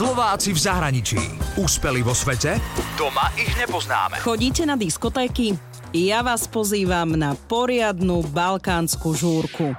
Slováci v zahraničí. Úspeli vo svete? Doma ich nepoznáme. Chodíte na diskotéky? Ja vás pozývam na poriadnu balkánsku žúrku.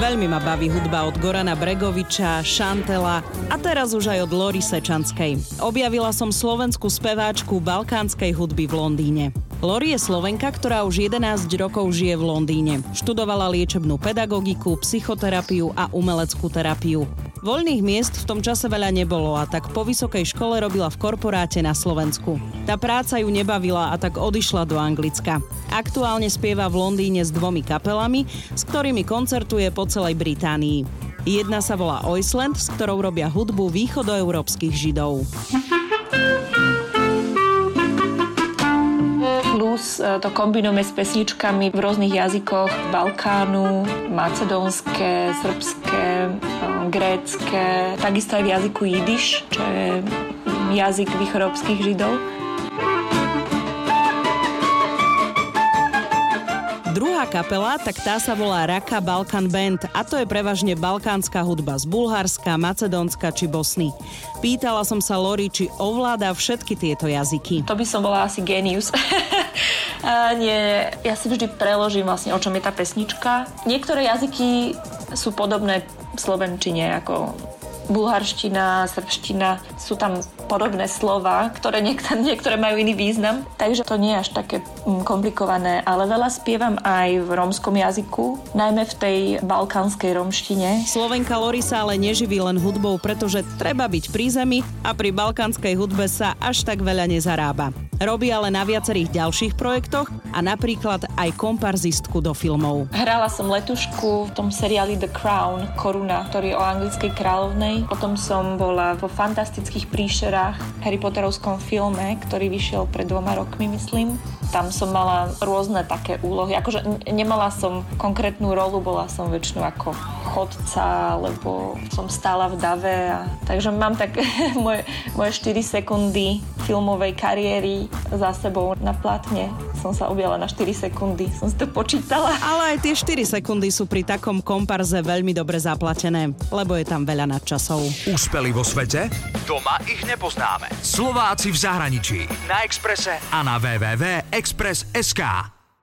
Veľmi ma baví hudba od Gorana Bregoviča, Šantela a teraz už aj od Lori Sečanskej. Objavila som slovenskú speváčku balkánskej hudby v Londýne. Lori je Slovenka, ktorá už 11 rokov žije v Londýne. Študovala liečebnú pedagogiku, psychoterapiu a umeleckú terapiu. Voľných miest v tom čase veľa nebolo a tak po vysokej škole robila v korporáte na Slovensku. Tá práca ju nebavila a tak odišla do Anglicka. Aktuálne spieva v Londýne s 2 kapelami, s ktorými koncertuje po celej Británii. Jedna sa volá Oisland, s ktorou robia hudbu východoeurópskych Židov. Plus to kombinujeme s pesničkami v rôznych jazykoch Balkánu, macedónske, srbské, grécké, takisto aj v jazyku jidiš, čo je jazyk východoeurópskych Židov. Druhá kapela, tak tá sa volá Raka Balkan Band a to je prevažne balkánska hudba z Bulharska, Macedónska či Bosny. Pýtala som sa Lori, či ovláda všetky tieto jazyky. To by som bola asi génius. Nie, ja si vždy preložím vlastne, o čom je tá pesnička. Niektoré jazyky sú podobné v slovenčine, ako bulharština, srbština. Sú tam podobné slova, ktoré niektoré majú iný význam. Takže to nie je až také komplikované, ale veľa spievam aj v rómskom jazyku, najmä v tej balkánskej rómštine. Slovenka Lori sa ale neživí len hudbou, pretože treba byť pri zemi a pri balkánskej hudbe sa až tak veľa nezarába. Robí ale na viacerých ďalších projektoch a napríklad aj komparzistku do filmov. Hrala som letušku v tom seriáli The Crown, Koruna, ktorý je o anglickej kráľovnej. Potom som bola vo Fantastických príšerách, Harry Potterovskom filme, ktorý vyšiel pred 2 rokmi, myslím. Tam som mala rôzne také úlohy. Akože nemala som konkrétnu rolu, bola som väčšinou ako chodca, lebo som stála v dave. Takže mám tak moje 4 sekundy filmovej kariéry za sebou na platne. Som sa objala na 4 sekundy, som si to počítala. Ale aj tie 4 sekundy sú pri takom komparze veľmi dobre zaplatené, lebo je tam veľa nadčasov. Úspeli vo svete? Doma ich nepoznáme. Slováci v zahraničí. Na Exprese a na www.express.sk